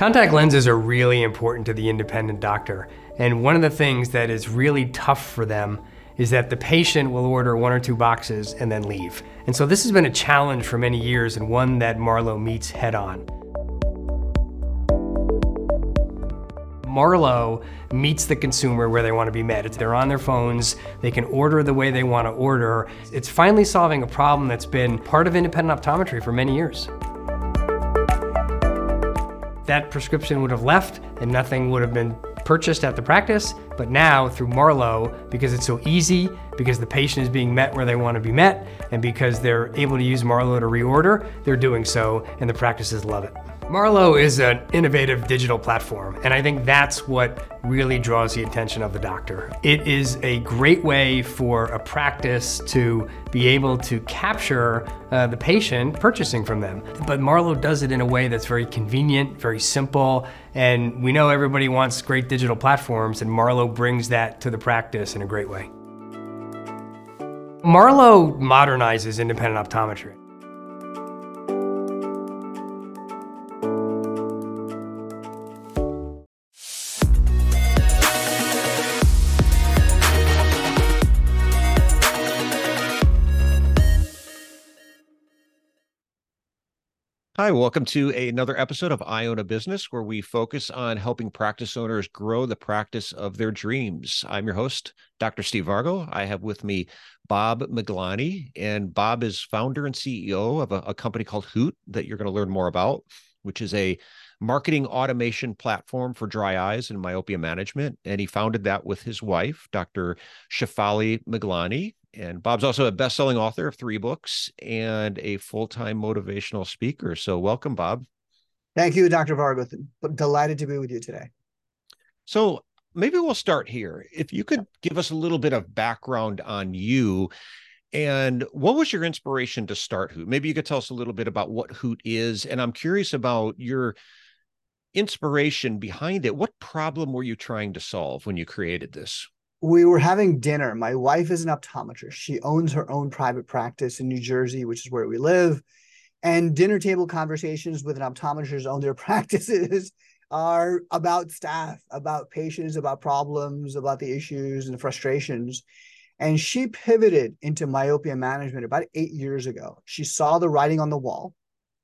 Contact lenses are really important to the independent doctor, and one of the things that is really tough for them is that the patient will order one or two boxes and then leave. And so this has been a challenge for many years, and one that Marlowe meets head on. Marlowe meets the consumer where they want to be met. They're on their phones, they can order the way they want to order. It's finally solving a problem that's been part of independent optometry for many years. That prescription would have left and nothing would have been purchased at the practice, but now through Marlowe, because it's so easy, because the patient is being met where they want to be met, and because they're able to use Marlowe to reorder, they're doing so, and the practices love it. Marlowe is an innovative digital platform, and I think that's what really draws the attention of the doctor. It is a great way for a practice to be able to capture the patient purchasing from them. But Marlowe does it in a way that's very convenient, very simple, and we know everybody wants great digital platforms, and Marlowe brings that to the practice in a great way. Marlowe modernizes independent optometry. Hi, welcome to another episode of I Own a Business, where we focus on helping practice owners grow the practice of their dreams. I'm your host, Dr. Steve Vargo. I have with me Bob Miglani, and Bob is founder and CEO of a company called Hoot that you're going to learn more about, which is a marketing automation platform for dry eyes and myopia management. And he founded that with his wife, Dr. Shefali Miglani. And Bob's also a best-selling author of 3 books and a full-time motivational speaker. So welcome, Bob. Thank you, Dr. Vargo. Delighted to be with you today. So maybe we'll start here. If you could give us a little bit of background on you and what was your inspiration to start Hoot? Maybe you could tell us a little bit about what Hoot is. And I'm curious about your inspiration behind it. What problem were you trying to solve when you created this? We were having dinner. My wife is an optometrist. She owns her own private practice in New Jersey, which is where we live. And dinner table conversations with an optometrist who owns their practices are about staff, about patients, about problems, about the issues and the frustrations. And she pivoted into myopia management about 8 years ago. She saw the writing on the wall.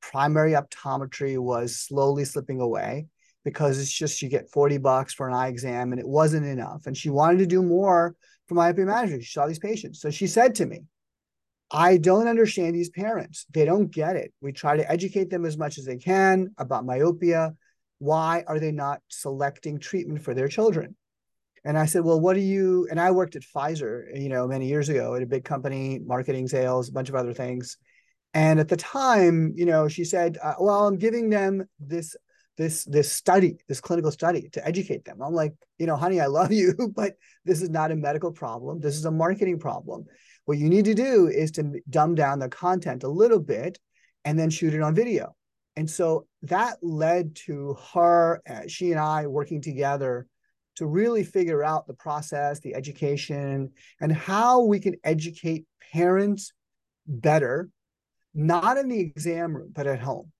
Primary optometry was slowly slipping away, because it's just you get $40 for an eye exam and it wasn't enough. And she wanted to do more for myopia management. She saw these patients. So she said to me, I don't understand these parents. They don't get it. We try to educate them as much as they can about myopia. Why are they not selecting treatment for their children? And I said, well, what do you, and I worked at Pfizer, you know, many years ago at a big company, marketing, sales, a bunch of other things. And at the time, you know, she said, well, I'm giving them this clinical study to educate them. I'm like, you know, honey, I love you, but this is not a medical problem. This is a marketing problem. What you need to do is to dumb down the content a little bit and then shoot it on video. And so that led to her, she and I working together to really figure out the process, the education, and how we can educate parents better, not in the exam room, but at home.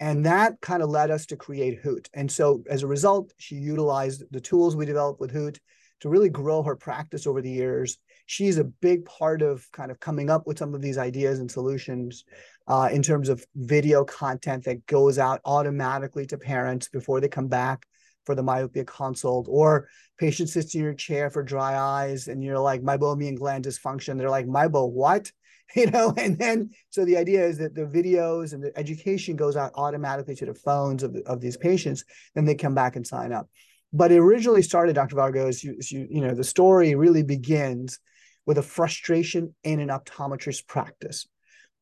And that kind of led us to create Hoot. And so as a result, she utilized the tools we developed with Hoot to really grow her practice over the years. She's a big part of kind of coming up with some of these ideas and solutions in terms of video content that goes out automatically to parents before they come back for the myopia consult, or patient sits in your chair for dry eyes and you're like, meibomian gland dysfunction. They're like, meibo what? You know, and then so the idea is that the videos and the education goes out automatically to the phones of these patients, then they come back and sign up. But it originally started, Dr. Vargo, as you know, the story really begins with a frustration in an optometrist's practice.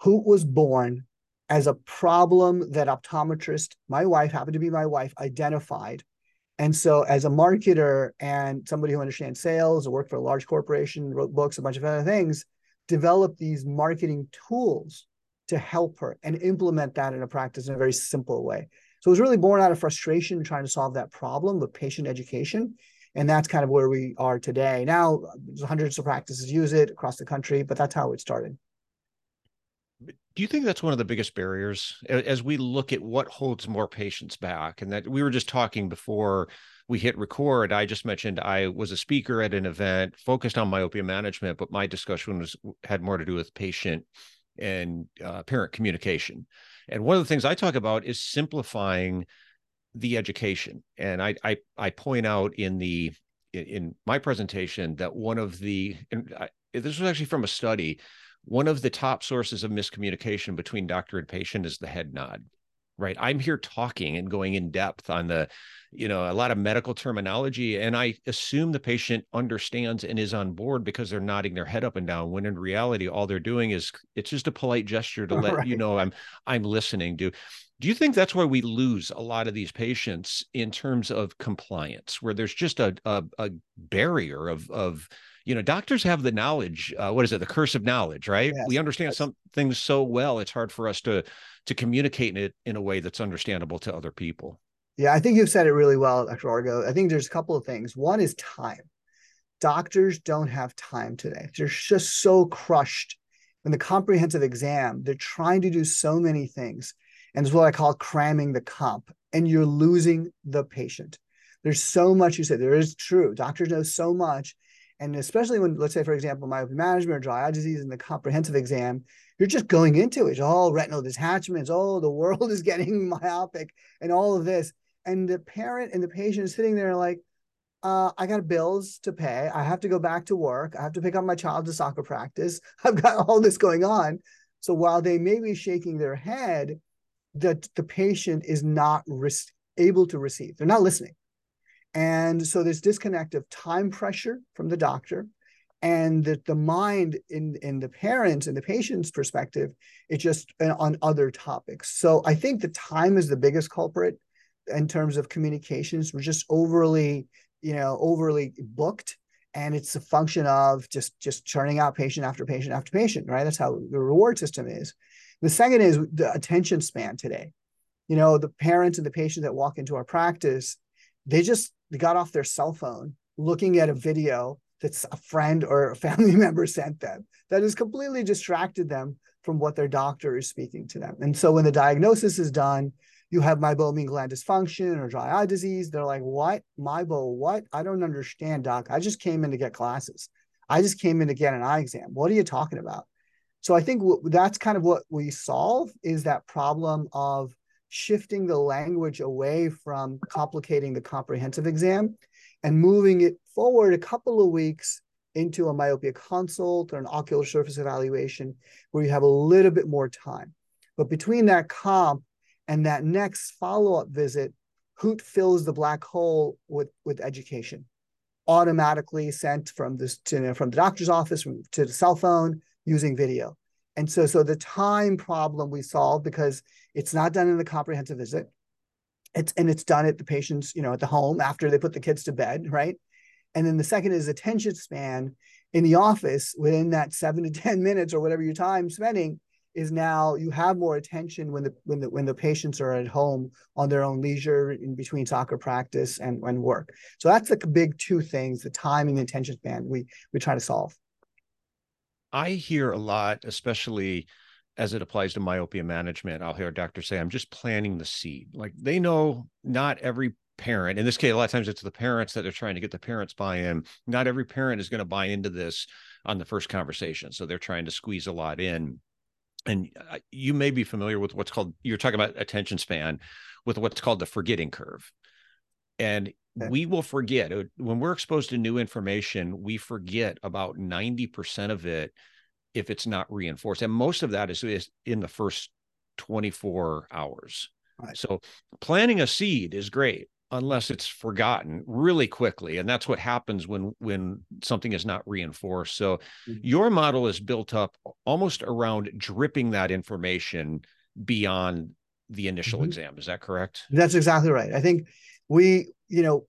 Hoot was born as a problem that optometrist, my wife, happened to be my wife, identified. And so as a marketer and somebody who understands sales, worked for a large corporation, wrote books, a bunch of other things, developed these marketing tools to help her and implement that in a practice in a very simple way. So it was really born out of frustration trying to solve that problem with patient education. And that's kind of where we are today. Now, hundreds of practices use it across the country, but that's how it started. Do you think that's one of the biggest barriers as we look at what holds more patients back? And that we were just talking before we hit record. I just mentioned I was a speaker at an event focused on myopia management, but my discussion had more to do with patient and parent communication. And one of the things I talk about is simplifying the education. And I point out in my presentation that one of the, and this was actually from a study, one of the top sources of miscommunication between doctor and patient is the head nod, right? I'm here talking and going in depth on the, a lot of medical terminology. And I assume the patient understands and is on board because they're nodding their head up and down, when in reality, all they're doing is, it's just a polite gesture to let you know, I'm listening. Do you think that's why we lose a lot of these patients in terms of compliance, where there's just a barrier of doctors have the knowledge, what is it? The curse of knowledge, right? Yes, we understand some things so well, it's hard for us to communicate it in a way that's understandable to other people. Yeah, I think you've said it really well, Dr. Vargo. I think there's a couple of things. One is time. Doctors don't have time today. They're just so crushed. In the comprehensive exam, they're trying to do so many things. And it's what I call cramming the comp, and you're losing the patient. There's so much you said. There is true. Doctors know so much. And especially when, let's say, for example, myopia management or dry eye disease in the comprehensive exam, you're just going into it. Oh, retinal detachments. Oh, the world is getting myopic and all of this. And the parent and the patient is sitting there like, I got bills to pay. I have to go back to work. I have to pick up my child to soccer practice. I've got all this going on. So while they may be shaking their head, that the patient is not able to receive. They're not listening. And so there's disconnect of time pressure from the doctor, and that the mind in the parents and the patient's perspective, it's just on other topics. So I think the time is the biggest culprit in terms of communications. We're just overly booked. And it's a function of just churning out patient after patient after patient, right? That's how the reward system is. The second is the attention span today. The parents and the patients that walk into our practice, they got off their cell phone looking at a video that's a friend or a family member sent them that has completely distracted them from what their doctor is speaking to them. And so when the diagnosis is done, you have meibomian gland dysfunction or dry eye disease. They're like, what? Meibo, what? I don't understand, doc. I just came in to get glasses. I just came in to get an eye exam. What are you talking about? So I think that's kind of what we solve, is that problem of shifting the language away from complicating the comprehensive exam and moving it forward a couple of weeks into a myopia consult or an ocular surface evaluation where you have a little bit more time. But between that comp and that next follow-up visit, Hoot fills the black hole with education, automatically sent from the doctor's office to the cell phone using video. And so the time problem we solve, because it's not done in the comprehensive visit. It's done at the patient's, at the home after they put the kids to bed, right? And then the second is attention span in the office within that 7 to 10 minutes or whatever your time spending is. Now you have more attention when the patients are at home on their own leisure in between soccer practice and work. So that's the big two things, the time and the attention span we try to solve. I hear a lot, especially as it applies to myopia management. I'll hear a doctor say, I'm just planting the seed. Like, they know not every parent, in this case, a lot of times it's the parents that they're trying to get the parents buy-in. Not every parent is going to buy into this on the first conversation. So they're trying to squeeze a lot in. And you may be familiar with what's called, you're talking about attention span, with what's called the forgetting curve. And we will forget. When we're exposed to new information, we forget about 90% of it if it's not reinforced. And most of that is in the first 24 hours. Right. So planting a seed is great unless it's forgotten really quickly. And that's what happens when something is not reinforced. So your model is built up almost around dripping that information beyond the initial exam. Is that correct? That's exactly right. I think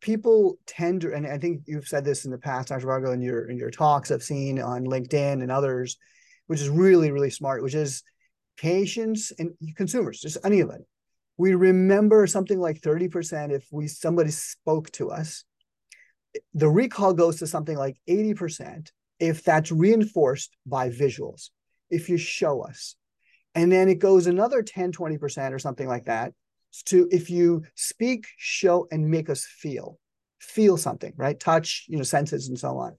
people tend to, and I think you've said this in the past, Dr. Vargo, in your talks I've seen on LinkedIn and others, which is really, really smart, which is patients and consumers, just anybody. We remember something like 30% if somebody spoke to us. The recall goes to something like 80% if that's reinforced by visuals, if you show us. And then it goes another 10, 20% or something like that to if you speak, show, and make us feel something, right? Touch, senses and so on.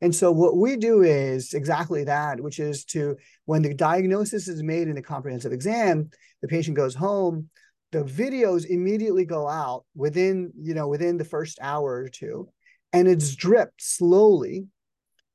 And so what we do is exactly that, which is to, when the diagnosis is made in the comprehensive exam, the patient goes home, the videos immediately go out within the first hour or two, and it's dripped slowly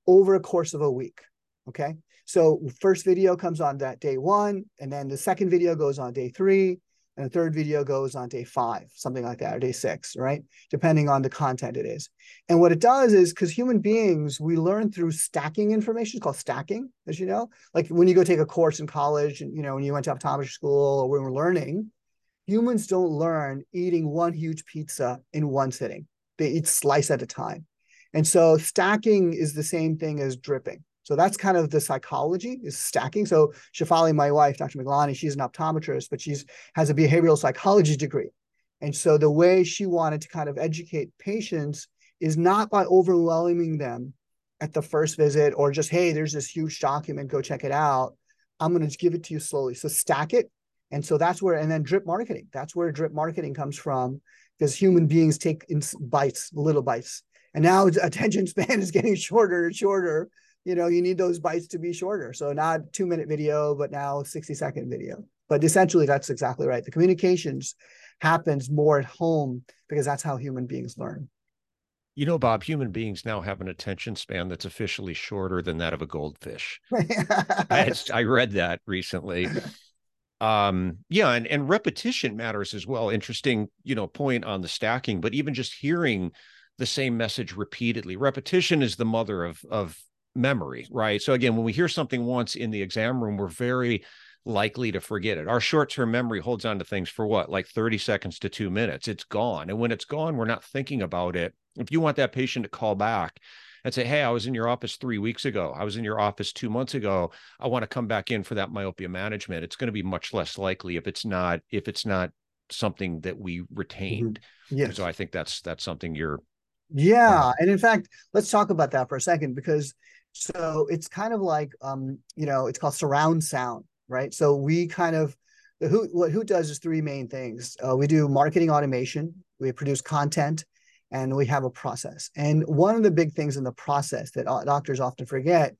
over a course of a week, okay? So first video comes on that day 1, and then the second video goes on day 3, and the third video goes on day 5, something like that, or day 6, right? Depending on the content it is. And what it does is, because human beings, we learn through stacking information. It's called stacking, as you know. Like when you go take a course in college, and when you went to optometry school, or when we're learning, humans don't learn eating one huge pizza in one sitting. They eat slice at a time. And so stacking is the same thing as dripping. So that's kind of the psychology, is stacking. So Shefali, my wife, Dr. Miglani, she's an optometrist, but has a behavioral psychology degree. And so the way she wanted to kind of educate patients is not by overwhelming them at the first visit, or just, hey, there's this huge document, go check it out. I'm going to give it to you slowly. So stack it. And so that's where, and then drip marketing, that's where drip marketing comes from, because human beings take in bites, little bites. And now attention span is getting shorter and shorter. You need those bites to be shorter. So not 2-minute video, but now 60-second video. But essentially, that's exactly right. The communications happens more at home, because that's how human beings learn. Bob, human beings now have an attention span that's officially shorter than that of a goldfish. I read that recently. And repetition matters as well. Interesting, point on the stacking, but even just hearing the same message repeatedly. Repetition is the mother of memory, right? So again, when we hear something once in the exam room, we're very likely to forget it. Our short-term memory holds on to things for 30 seconds to 2 minutes. It's gone. And when it's gone, we're not thinking about it. If you want that patient to call back and say, hey, I was in your office 3 weeks ago. I was in your office 2 months ago. I want to come back in for that myopia management. It's going to be much less likely if it's not something that we retained. Mm-hmm. Yes. So I think that's something you're. Yeah. And in fact, let's talk about that for a second, because so it's kind of like, it's called surround sound, right? So we kind of, what Hoot does is three main things. We do marketing automation, we produce content, and we have a process. And one of the big things in the process that doctors often forget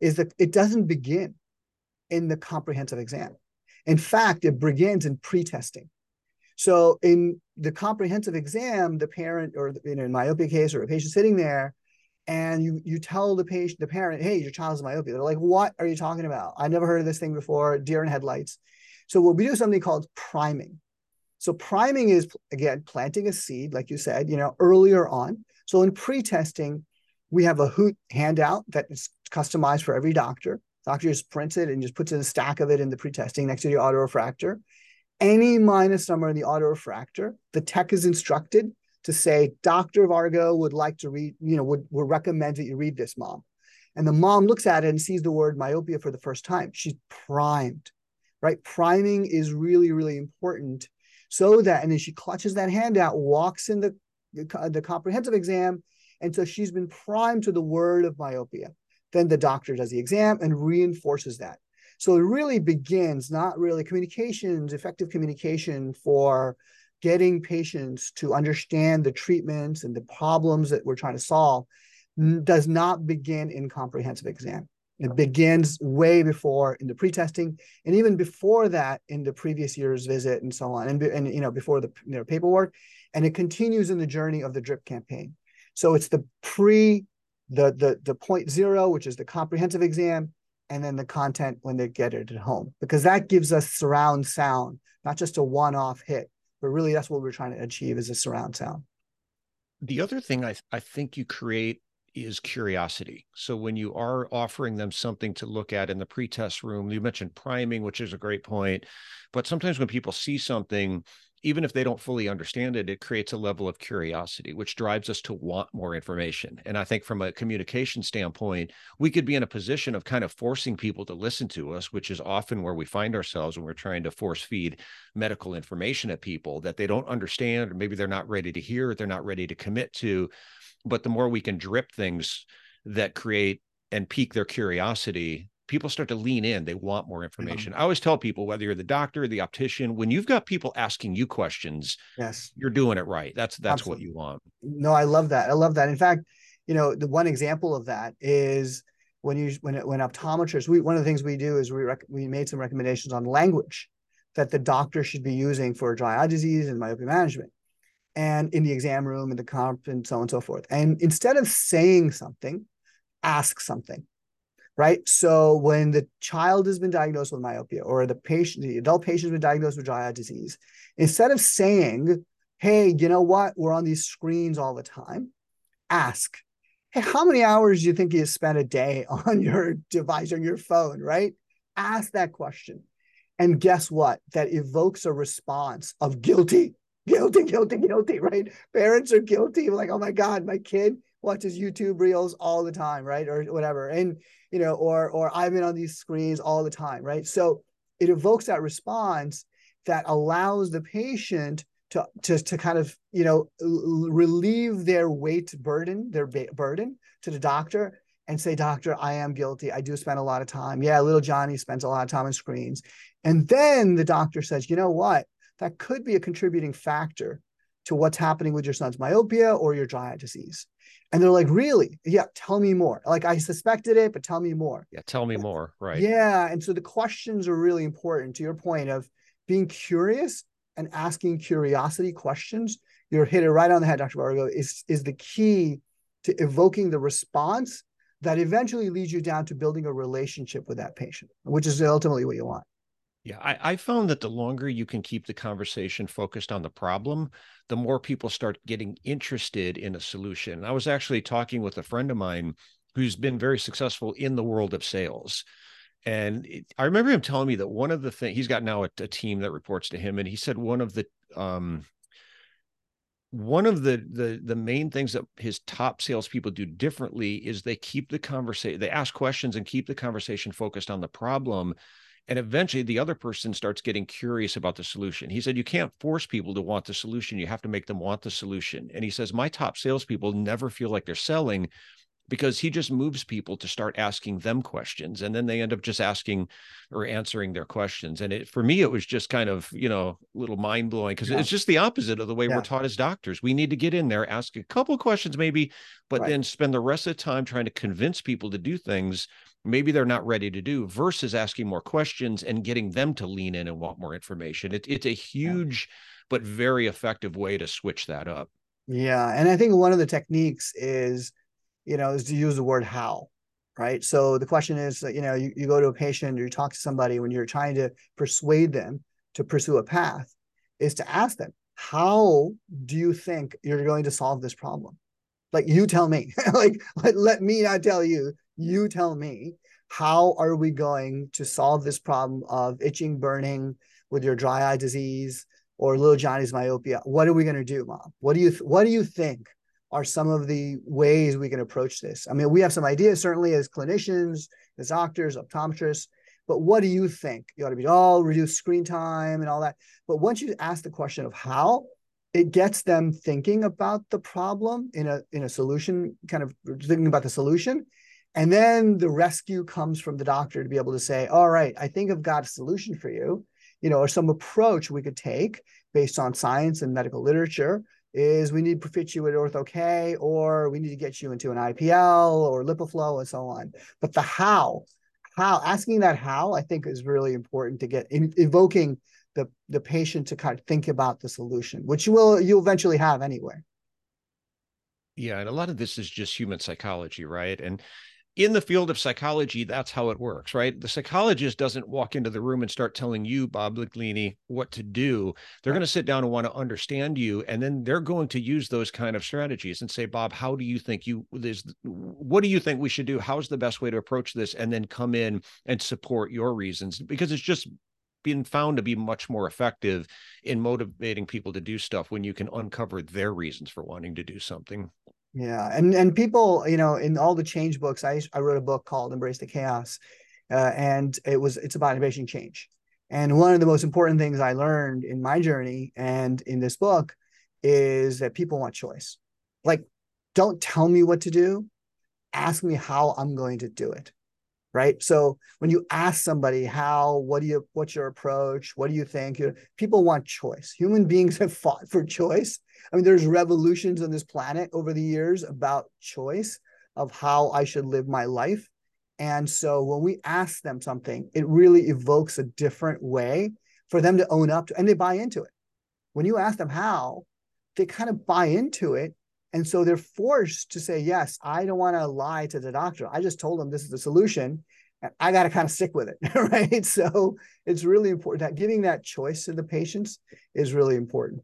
is that it doesn't begin in the comprehensive exam. In fact, it begins in pre-testing. So in the comprehensive exam, the parent, or in myopia case, or a patient sitting there, and you tell the parent, hey, your child's myopia. They're like, what are you talking about? I never heard of this thing before, deer in headlights. So we do something called priming. So priming is, again, planting a seed, like you said, earlier on. So in pre-testing, we have a Hoot handout that is customized for every doctor. Doctor just prints it and just puts in a stack of it in the pre-testing next to the autorefractor. Any minus number in the autorefractor, the tech is instructed to say, Dr. Vargo would like to read, would recommend that you read this, mom. And the mom looks at it and sees the word myopia for the first time. She's primed, right? Priming is really, really important, so that, and then she clutches that handout, walks in the comprehensive exam. And so she's been primed to the word of myopia. Then the doctor does the exam and reinforces that. So it really begins, not really communications, effective communication for getting patients to understand the treatments and the problems that we're trying to solve does not begin in comprehensive exam. It begins way before in the pre-testing, and even before that in the previous year's visit and so on, and before the paperwork, and it continues in the journey of the drip campaign. So it's the the 0.0, which is the comprehensive exam, and then the content when they get it at home, because that gives us surround sound, not just a one-off hit, but really that's what we're trying to achieve, is a surround sound. The other thing I think you create is curiosity. So when you are offering them something to look at in the pretest room, you mentioned priming, which is a great point, but sometimes when people see something, even if they don't fully understand it, it creates a level of curiosity, which drives us to want more information. And I think from a communication standpoint, we could be in a position of kind of forcing people to listen to us, which is often where we find ourselves when we're trying to force feed medical information at people that they don't understand, or maybe they're not ready to hear, they're not ready to commit to. But the more we can drip things that create and pique their curiosity, people start to lean in. They want more information. Yeah. I always tell people, whether you're the doctor, the optician, when you've got people asking you questions, yes, you're doing it right. That's absolutely what you want. No, I love that. I love that. In fact, you know, the one example of that is when optometrists, one of the things we do is we made some recommendations on language that the doctor should be using for dry eye disease and myopia management, and in the exam room and the comp and so on and so forth. And instead of saying something, ask something, right? So when the child has been diagnosed with myopia, or the adult patient has been diagnosed with dry eye disease, instead of saying, hey, you know what, we're on these screens all the time, ask, hey, how many hours do you think you spend a day on your device or your phone, right? Ask that question. And guess what? That evokes a response of guilty, guilty, guilty, guilty, right? Parents are guilty. Like, oh my God, my kid watches YouTube reels all the time, right? Or whatever. And, you know, or I've been on these screens all the time, right? So it evokes that response that allows the patient to kind of, you know, relieve their burden to the doctor and say, doctor, I am guilty. I do spend a lot of time. Yeah, little Johnny spends a lot of time on screens. And then the doctor says, you know what? That could be a contributing factor to what's happening with your son's myopia or your dry eye disease. And they're like, really? Yeah, tell me more. Like, I suspected it, but tell me more. Yeah, tell me more, right. Yeah, and so the questions are really important to your point of being curious and asking curiosity questions. You're hit it right on the head, Dr. Vargo, is the key to evoking the response that eventually leads you down to building a relationship with that patient, which is ultimately what you want. Yeah, I found that the longer you can keep the conversation focused on the problem, the more people start getting interested in a solution. I was actually talking with a friend of mine who's been very successful in the world of sales. And I remember him telling me that one of the things, he's got now a team that reports to him, and he said one of the main things that his top salespeople do differently is they keep the conversation, they ask questions and keep the conversation focused on the problem. And eventually the other person starts getting curious about the solution. He said, you can't force people to want the solution. You have to make them want the solution. And he says, my top salespeople never feel like they're selling, because he just moves people to start asking them questions. And then they end up just asking or answering their questions. And for me, it was just kind of, you know, a little mind blowing, because it's just the opposite of the way we're taught as doctors. We need to get in there, ask a couple of questions maybe, but then spend the rest of the time trying to convince people to do things maybe they're not ready to do, versus asking more questions and getting them to lean in and want more information. It's a huge but very effective way to switch that up. Yeah. And I think one of the techniques is, you know, is to use the word how, right? So the question is, you know, you go to a patient or you talk to somebody when you're trying to persuade them to pursue a path, is to ask them, how do you think you're going to solve this problem? Like, you tell me, like, let me not tell you, you tell me, how are we going to solve this problem of itching, burning with your dry eye disease or little Johnny's myopia? What are we going to do, Mom? What do you think are some of the ways we can approach this? I mean, we have some ideas, certainly as clinicians, as doctors, optometrists, but what do you think? You ought to be, reduce screen time and all that. But once you ask the question of how, it gets them thinking about the problem in a solution, kind of thinking about the solution. And then the rescue comes from the doctor to be able to say, all right, I think I've got a solution for you, you know, or some approach we could take based on science and medical literature is we need to fit you at Ortho K, or we need to get you into an IPL or LipiFlow and so on. But the how asking that how, I think, is really important to get evoking the patient to kind of think about the solution, which you'll eventually have anyway. Yeah. And a lot of this is just human psychology, right? And in the field of psychology, that's how it works, right? The psychologist doesn't walk into the room and start telling you, Bob Miglani, what to do. They're going to sit down and want to understand you. And then they're going to use those kind of strategies and say, Bob, how do you think what do you think we should do? How's the best way to approach this? And then come in and support your reasons, because it's just been found to be much more effective in motivating people to do stuff when you can uncover their reasons for wanting to do something. Yeah. And people, you know, in all the change books, I wrote a book called Embrace the Chaos, and it's about innovation change. And one of the most important things I learned in my journey and in this book is that people want choice. Like, don't tell me what to do. Ask me how I'm going to do it. right? So when you ask somebody how, what's your approach? What do you think? People want choice. Human beings have fought for choice. I mean, there's revolutions on this planet over the years about choice of how I should live my life. And so when we ask them something, it really evokes a different way for them to own up to, and they buy into it. When you ask them how, they kind of buy into it. And so they're forced to say, yes, I don't want to lie to the doctor. I just told them this is the solution, and I got to kind of stick with it, right? So it's really important that giving that choice to the patients is really important.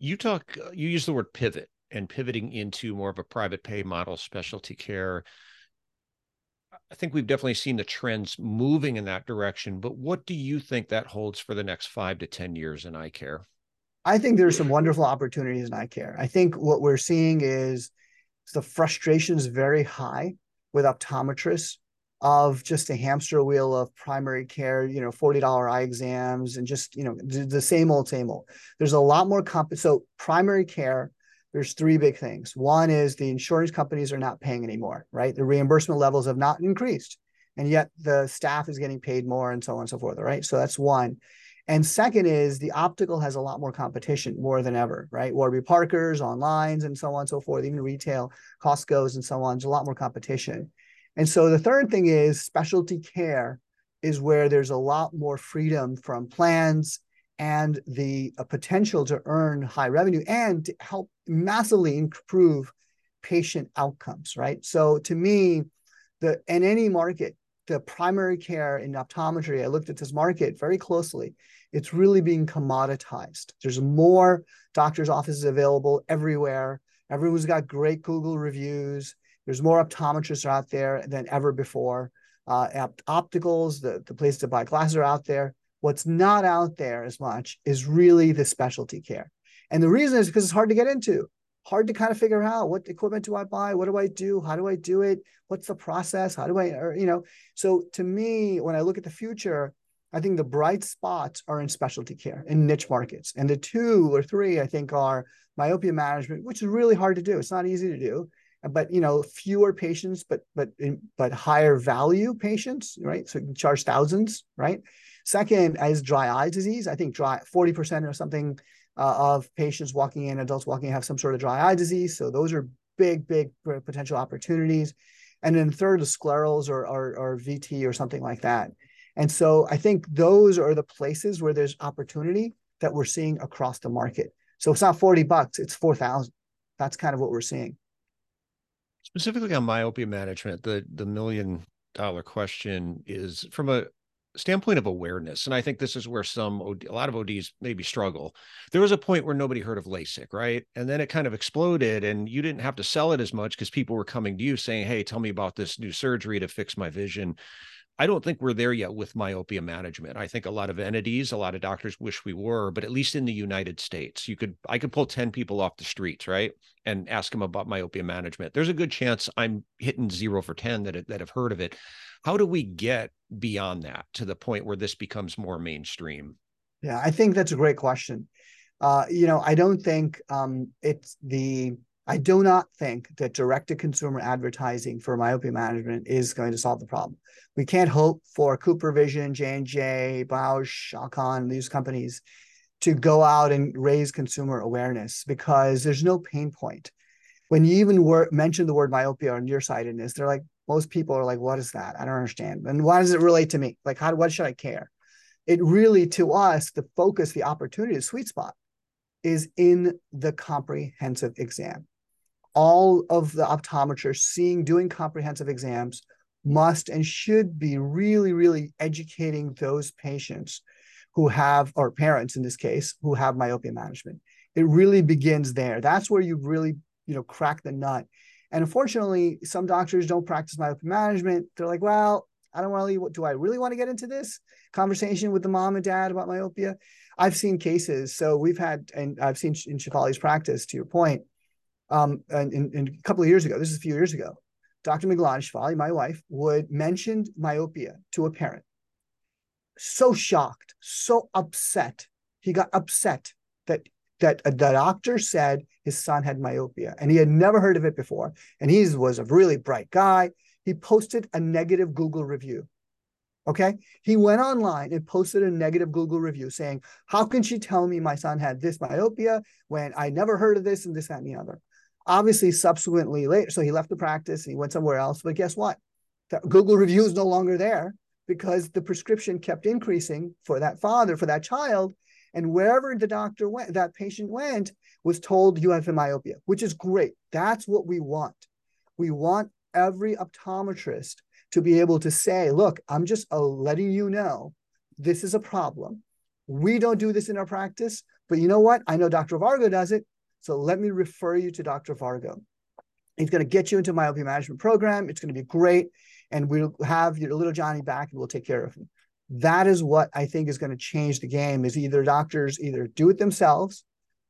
You use the word pivot and pivoting into more of a private pay model, specialty care. I think we've definitely seen the trends moving in that direction, but what do you think that holds for the next 5 to 10 years in eye care? I think there's some wonderful opportunities in eye care. I think what we're seeing is the frustration is very high with optometrists of just a hamster wheel of primary care, you know, $40 eye exams and just, you know, the same old, same old. There's a lot more so primary care, there's three big things. One is the insurance companies are not paying anymore, right? The reimbursement levels have not increased, and yet the staff is getting paid more and so on and so forth, right? So that's one. And second is the optical has a lot more competition more than ever, right? Warby Parkers, online, and so on and so forth, even retail, Costco's and so on, there's a lot more competition. And so the third thing is specialty care is where there's a lot more freedom from plans and the potential to earn high revenue and to help massively improve patient outcomes, right? So to me, in any market, the primary care in optometry, I looked at this market very closely. It's really being commoditized. There's more doctors' offices available everywhere. Everyone's got great Google reviews. There's more optometrists out there than ever before. Opticals, the place to buy glasses are out there. What's not out there as much is really the specialty care. And the reason is because it's hard to get into, hard to kind of figure out what equipment do I buy? What do I do? How do I do it? What's the process? How do I, so to me, when I look at the future, I think the bright spots are in specialty care, in niche markets. And the two or three, I think, are myopia management, which is really hard to do. It's not easy to do, but, fewer patients, but higher value patients, right? So you can charge thousands, right? Second is dry eye disease. I think 40% or something of patients walking in, adults walking in, have some sort of dry eye disease. So those are big, big potential opportunities. And then third, the sclerals or VT or something like that. And so I think those are the places where there's opportunity that we're seeing across the market. So it's not $40, it's 4,000. That's kind of what we're seeing. Specifically on myopia management, the $1 million question is from a standpoint of awareness. And I think this is where a lot of ODs maybe struggle. There was a point where nobody heard of LASIK, right? And then it kind of exploded and you didn't have to sell it as much because people were coming to you saying, hey, tell me about this new surgery to fix my vision. I don't think we're there yet with myopia management. I think a lot of entities, a lot of doctors wish we were, but at least in the United States, I could pull 10 people off the streets, right? And ask them about myopia management. There's a good chance I'm hitting 0 for 10 that have heard of it. How do we get beyond that to the point where this becomes more mainstream? Yeah, I think that's a great question. I don't think I do not think that direct-to-consumer advertising for myopia management is going to solve the problem. We can't hope for Cooper Vision, J&J, Bausch, Alcon, these companies to go out and raise consumer awareness because there's no pain point. When you even mention the word myopia or nearsightedness, they're like, most people are like, what is that? I don't understand. And why does it relate to me? Like, what should I care? It really, to us, the focus, the opportunity, the sweet spot is in the comprehensive exam. All of the optometrists doing comprehensive exams must and should be really, really educating those patients who have, or parents in this case, who have myopia management. It really begins there. That's where you really, crack the nut. And unfortunately, some doctors don't practice myopia management. They're like, well, I don't really, do I really want to get into this conversation with the mom and dad about myopia? I've seen cases. So we've had, and I've seen in Shefali's practice, to your point, and a couple of years ago, this is a few years ago, Dr. Miglani, Shefali, my wife, would mention myopia to a parent. So shocked, so upset. He got upset that the doctor said his son had myopia and he had never heard of it before. And he was a really bright guy. He posted a negative Google review. Okay. He went online and posted a negative Google review saying, how can she tell me my son had this myopia when I never heard of this and this, that, and the other? Obviously, subsequently later, so he left the practice and he went somewhere else. But guess what? The Google review is no longer there because the prescription kept increasing for that father, for that child. And wherever the doctor went, that patient went, was told you have a myopia, which is great. That's what we want. We want every optometrist to be able to say, look, I'm just letting you know this is a problem. We don't do this in our practice, but you know what? I know Dr. Vargo does it, so let me refer you to Dr. Vargo. He's going to get you into myopia management program. It's going to be great, and we'll have your little Johnny back, and we'll take care of him. That is what I think is going to change the game, is either doctors either do it themselves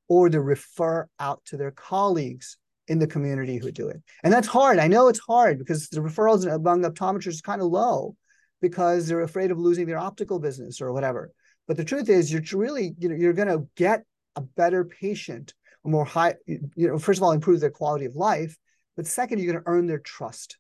or they refer out to their colleagues in the community who do it. And that's hard. I know it's hard because the referrals among optometrists is kind of low because they're afraid of losing their optical business or whatever. But the truth is you're really, you're going to get a better patient, a more high, first of all, improve their quality of life. But second, you're going to earn their trust.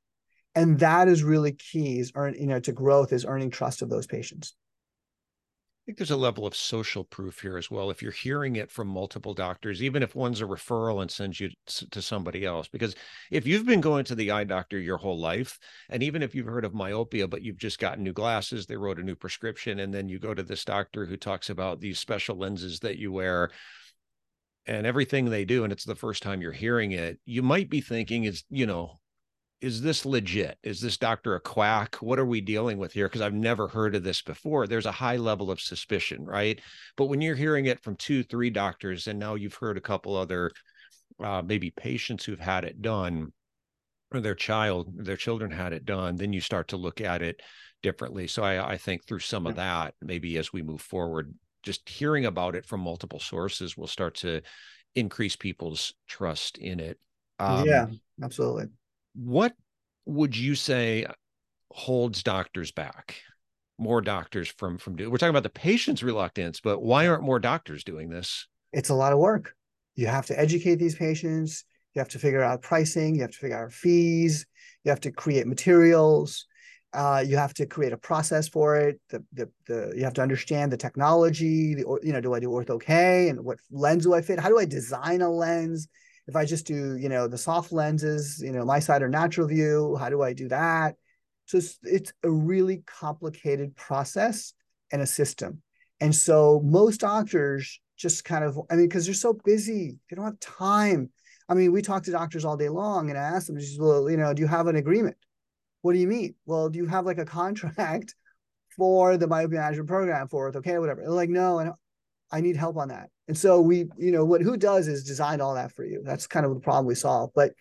And that is really key is to growth is earning trust of those patients. I think there's a level of social proof here as well. If you're hearing it from multiple doctors, even if one's a referral and sends you to somebody else, because if you've been going to the eye doctor your whole life, and even if you've heard of myopia, but you've just gotten new glasses, they wrote a new prescription, and then you go to this doctor who talks about these special lenses that you wear and everything they do, and it's the first time you're hearing it, you might be thinking it's, is this legit? Is this doctor a quack? What are we dealing with here? Because I've never heard of this before. There's a high level of suspicion, right? But when you're hearing it from 2-3 doctors, and now you've heard a couple other maybe patients who've had it done, or their children had it done, then you start to look at it differently. So I think through some of that, maybe as we move forward, just hearing about it from multiple sources will start to increase people's trust in it. Yeah, absolutely. What would you say holds doctors back? More doctors from doing. We're talking about the patient's reluctance, but why aren't more doctors doing this? It's a lot of work. You have to educate these patients. You have to figure out pricing. You have to figure out fees. You have to create materials. You have to create a process for it. You have to understand the technology. Do I do Ortho K and what lens do I fit? How do I design a lens? If I just do, the soft lenses, my side or natural view, how do I do that? So it's a really complicated process and a system. And so most doctors just because they're so busy, they don't have time. We talk to doctors all day long, and I ask them, do you have an agreement? What do you mean? Well, do you have like a contract for the myopia management program for it? Okay, whatever. They're like, no, I need help on that. And so we, what Hoot does is design all that for you. That's kind of the problem we solve. But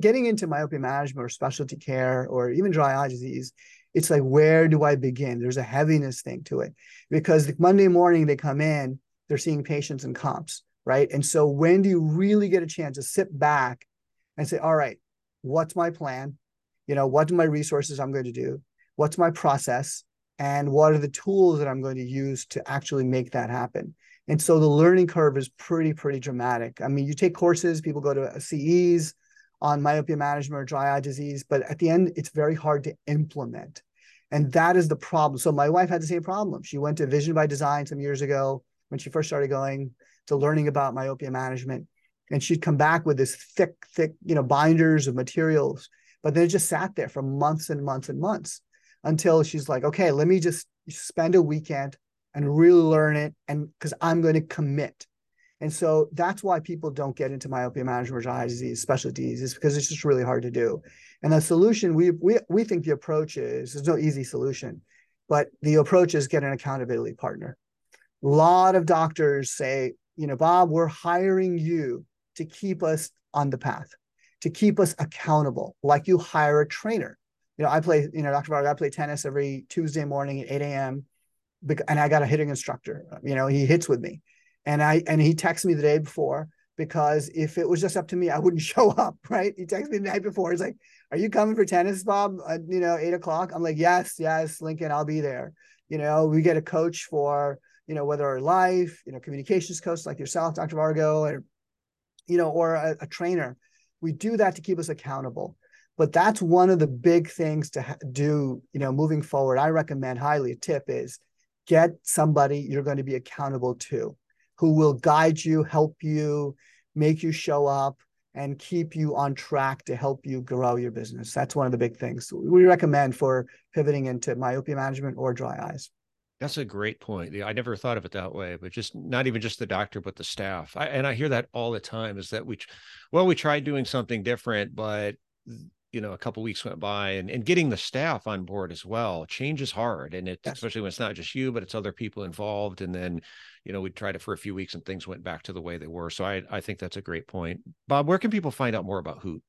getting into myopia management or specialty care or even dry eye disease, it's like, where do I begin? There's a heaviness thing to it because Monday morning they come in, they're seeing patients and comps, right? And so when do you really get a chance to sit back and say, all right, what's my plan? What are my resources I'm going to do? What's my process? And what are the tools that I'm going to use to actually make that happen? And so the learning curve is pretty dramatic. You take courses, people go to CEs on myopia management or dry eye disease, but at the end, it's very hard to implement. And that is the problem. So my wife had the same problem. She went to Vision by Design some years ago when she first started going to learning about myopia management. And she'd come back with this thick, binders of materials, but they just sat there for months and months and months. Until she's like, okay, let me just spend a weekend and really learn it, and because I'm going to commit. And so that's why people don't get into myopia management or dry eye disease specialties, is because it's just really hard to do. And the solution, we think the approach is, there's no easy solution, but the approach is get an accountability partner. A lot of doctors say, Bob, we're hiring you to keep us on the path, to keep us accountable, like you hire a trainer. I play, Dr. Vargo, I play tennis every Tuesday morning at 8 a.m. And I got a hitting instructor, he hits with me. And he texts me the day before, because if it was just up to me, I wouldn't show up, right? He texts me the night before. He's like, are you coming for tennis, Bob, 8 o'clock? I'm like, yes, Lincoln, I'll be there. We get a coach for, whether our life, communications coach like yourself, Dr. Vargo, or a trainer. We do that to keep us accountable. But that's one of the big things to do, you know, moving forward. I recommend highly, a tip is get somebody you're going to be accountable to, who will guide you, help you, make you show up, and keep you on track to help you grow your business. That's one of the big things we recommend for pivoting into myopia management or dry eyes. That's a great point. I never thought of it that way, but just not even just the doctor, but the staff. And I hear that all the time, is that we tried doing something different, but you know, a couple of weeks went by, and getting the staff on board as well. Change is hard. And it's, especially when it's not just you, but it's other people involved. And then, you know, we tried it for a few weeks and things went back to the way they were. So I think that's a great point. Bob, where can people find out more about Hoot?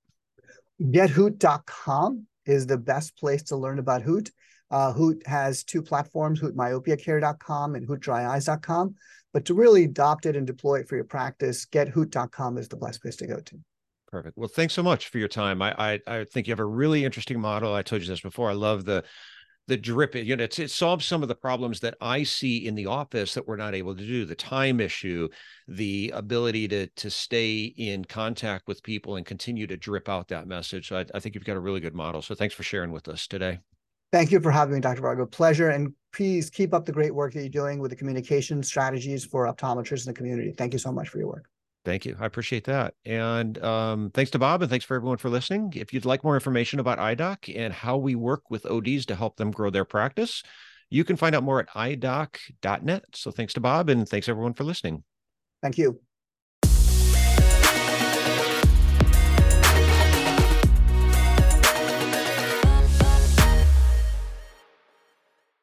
Gethoot.com is the best place to learn about Hoot. Hoot has two platforms, HootMyopiaCare.com and HootDryEyes.com. But to really adopt it and deploy it for your practice, Gethoot.com is the best place to go to. Perfect. Well, thanks so much for your time. I think you have a really interesting model. I told you this before. I love the drip. You know, it solves some of the problems that I see in the office that we're not able to do. The time issue, the ability to stay in contact with people and continue to drip out that message. So I think you've got a really good model. So thanks for sharing with us today. Thank you for having me, Dr. Vargo. Pleasure. And please keep up the great work that you're doing with the communication strategies for optometrists in the community. Thank you so much for your work. Thank you. I appreciate that. And thanks to Bob, and thanks for everyone for listening. If you'd like more information about IDOC and how we work with ODs to help them grow their practice, you can find out more at IDOC.net. So thanks to Bob, and thanks everyone for listening. Thank you.